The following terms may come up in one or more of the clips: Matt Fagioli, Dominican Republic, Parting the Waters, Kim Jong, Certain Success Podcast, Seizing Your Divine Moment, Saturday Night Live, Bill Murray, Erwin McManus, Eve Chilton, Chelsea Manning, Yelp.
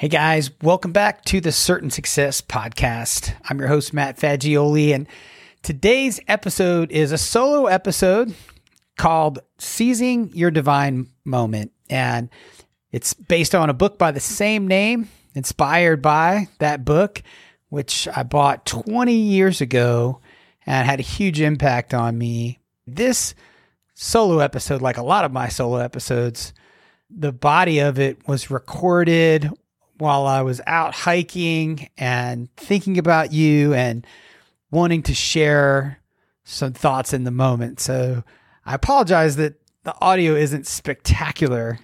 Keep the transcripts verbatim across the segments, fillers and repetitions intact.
Hey guys, welcome back to the Certain Success Podcast. I'm your host, Matt Fagioli, and today's episode is a solo episode called Seizing Your Divine Moment. And it's based on a book by the same name, inspired by that book, which I bought twenty years ago and had a huge impact on me. This solo episode, like a lot of my solo episodes, the body of it was recorded while I was out hiking and thinking about you and wanting to share some thoughts in the moment. So I apologize that the audio isn't spectacular,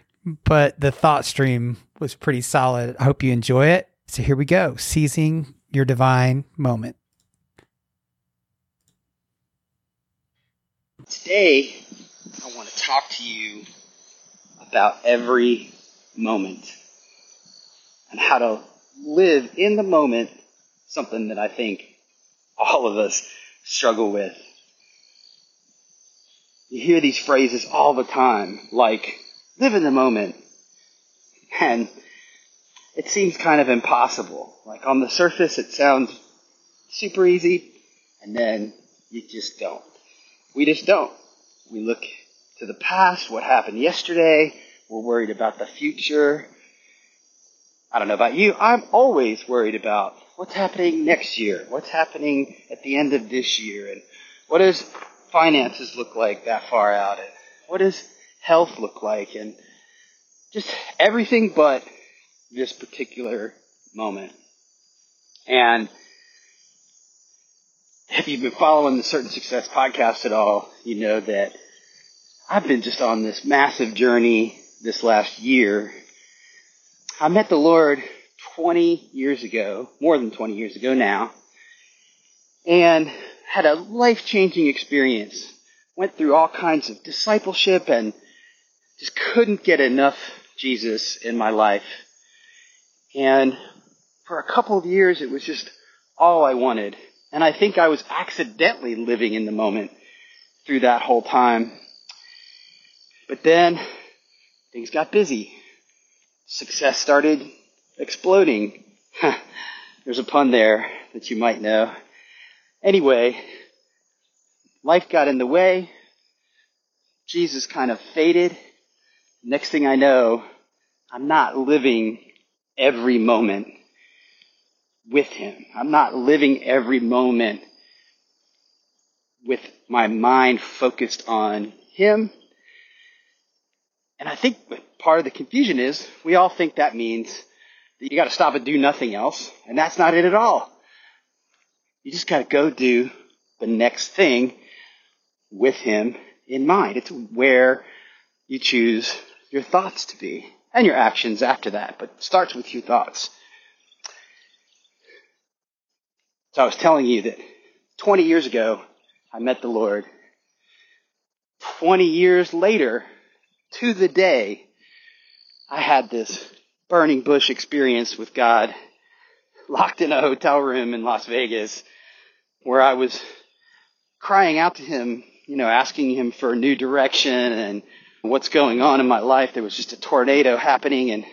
but the thought stream was pretty solid. I hope you enjoy it. So here we go. Seizing Your Divine Moment. Today, I want to talk to you about every moment and how to live in the moment, something that I think all of us struggle with. You hear these phrases all the time, like, live in the moment. And it seems kind of impossible. Like, on the surface, it sounds super easy, and then you just don't. We just don't. We look to the past, what happened yesterday. We're worried about the future. I don't know about you, I'm always worried about what's happening next year, what's happening at the end of this year, and what does finances look like that far out, and what does health look like, and just everything but this particular moment. And if you've been following the Certain Success Podcast at all, you know that I've been just on this massive journey this last year. I met the Lord twenty years ago, more than twenty years ago now, and had a life-changing experience. Went through all kinds of discipleship and just couldn't get enough Jesus in my life. And for a couple of years, it was just all I wanted. And I think I was accidentally living in the moment through that whole time. But then things got busy. Success started exploding. There's a pun there that you might know. Anyway, life got in the way. Jesus kind of faded. Next thing I know, I'm not living every moment with him. I'm not living every moment with my mind focused on him. And I think part of the confusion is we all think that means that you got to stop and do nothing else, and that's not it at all. You just got to go do the next thing with him in mind. It's where you choose your thoughts to be and your actions after that, but it starts with your thoughts. So I was telling you that twenty years ago, I met the Lord. twenty years later, to the day, I had this burning bush experience with God, locked in a hotel room in Las Vegas, where I was crying out to him, you know, asking him for a new direction and what's going on in my life. There was just a tornado happening, and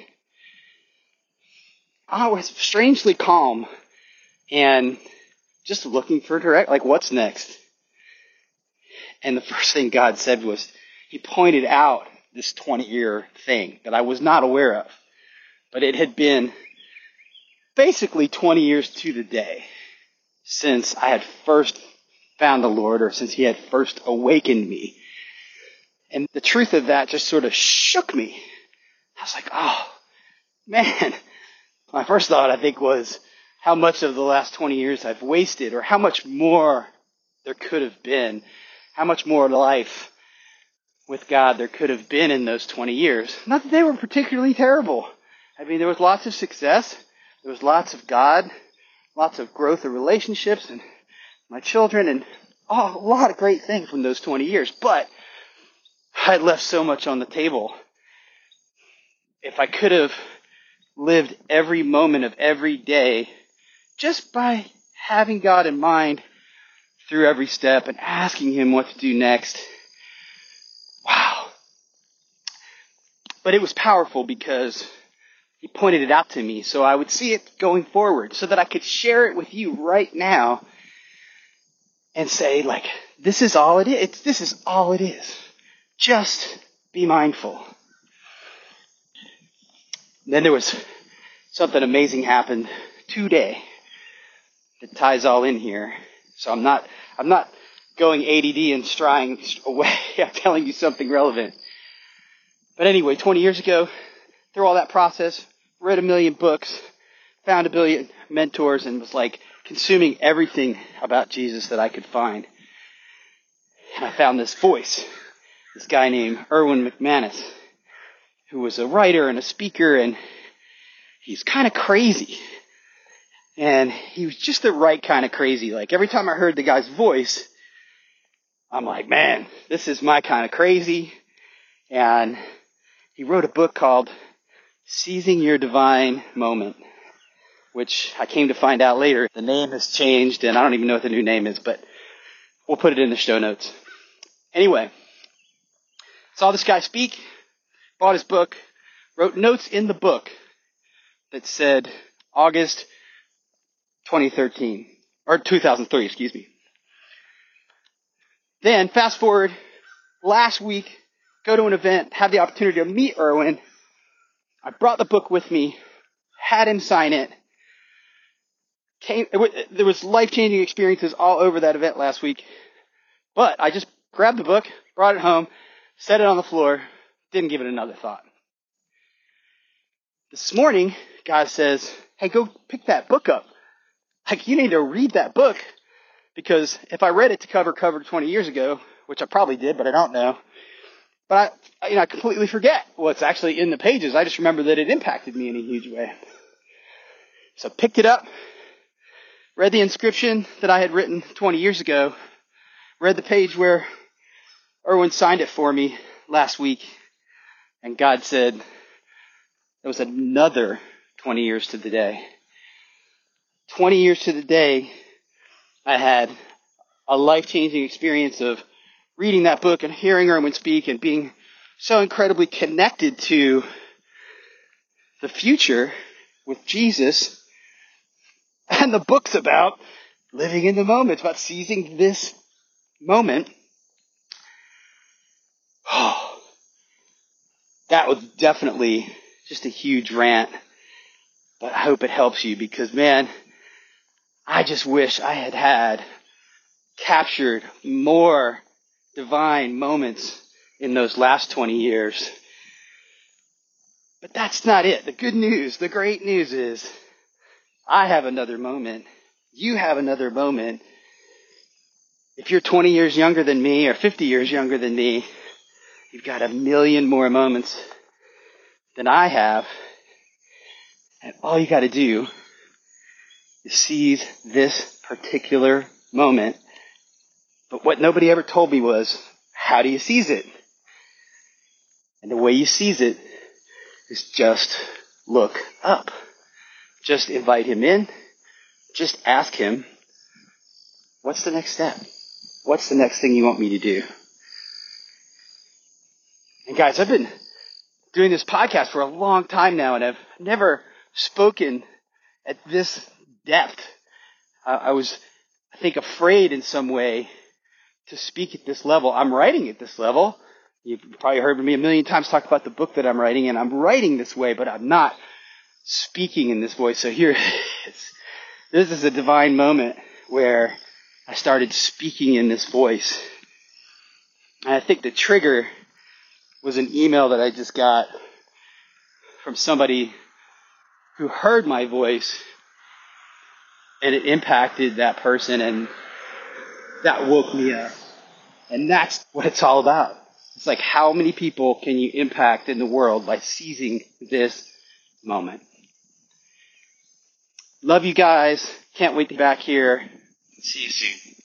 I was strangely calm and just looking for direct, like, what's next? And the first thing God said was, he pointed out this twenty-year thing that I was not aware of. But it had been basically twenty years to the day since I had first found the Lord, or since he had first awakened me. And the truth of that just sort of shook me. I was like, oh, man. My first thought, I think, was how much of the last twenty years I've wasted, or how much more there could have been, how much more life with God there could have been in those twenty years. Not that they were particularly terrible. I mean, there was lots of success. There was lots of God, lots of growth of relationships and my children, and oh, a lot of great things from those twenty years. But I left so much on the table. If I could have lived every moment of every day just by having God in mind through every step and asking him what to do next, wow. But it was powerful because He pointed it out to me so I would see it going forward so that I could share it with you right now and say, like, this is all it is. It's, this is all it is. Just be mindful. Then there was something amazing happened today that ties all in here. So I'm not, I'm not going A D D and strying away. I'm telling you something relevant. But anyway, twenty years ago, through all that process, read a million books, found a billion mentors, and was like consuming everything about Jesus that I could find. And I found this voice, this guy named Erwin McManus, who was a writer and a speaker, and he's kind of crazy. And he was just the right kind of crazy. Like every time I heard the guy's voice, I'm like, man, this is my kind of crazy. And he wrote a book called Seizing Your Divine Moment, which I came to find out later. The name has changed, and I don't even know what the new name is, but we'll put it in the show notes. Anyway, saw this guy speak, bought his book, wrote notes in the book that said August twenty thirteen, or two thousand three, excuse me. Then, fast forward, last week, go to an event, had the opportunity to meet Erwin. I brought the book with me, had him sign it. Came, it w- there was life-changing experiences all over that event last week. But I just grabbed the book, brought it home, set it on the floor, didn't give it another thought. This morning, God says, hey, go pick that book up. Like, you need to read that book, because if I read it to cover cover twenty years ago, which I probably did, but I don't know, but I, you know, I completely forget what's actually in the pages. I just remember that it impacted me in a huge way. So picked it up, read the inscription that I had written twenty years ago, read the page where Erwin signed it for me last week, and God said, there was another twenty years to the day. twenty years to the day, I had a life-changing experience of reading that book and hearing Erwin speak and being so incredibly connected to the future with Jesus. And the book's about living in the moment. It's about seizing this moment. Oh, that was definitely just a huge rant. But I hope it helps you, because, man, I just wish I had had captured more divine moments in those last twenty years. But that's not it. The good news, the great news is I have another moment. You have another moment. If you're twenty years younger than me or fifty years younger than me, you've got a million more moments than I have. And all you got to do is seize this particular moment. But what nobody ever told me was, how do you seize it? And the way you seize it is just look up. Just invite him in. Just ask him, what's the next step? What's the next thing you want me to do? And guys, I've been doing this podcast for a long time now, and I've never spoken at this depth. I, I was, I think, afraid in some way to speak at this level. I'm writing at this level. You've probably heard me a million times talk about the book that I'm writing, and I'm writing this way, but I'm not speaking in this voice. So here it is. This is a divine moment where I started speaking in this voice. And I think the trigger was an email that I just got from somebody who heard my voice, and it impacted that person, and that woke me up. And that's what it's all about. It's like, how many people can you impact in the world by seizing this moment? Love you guys. Can't wait to be back here. See you soon.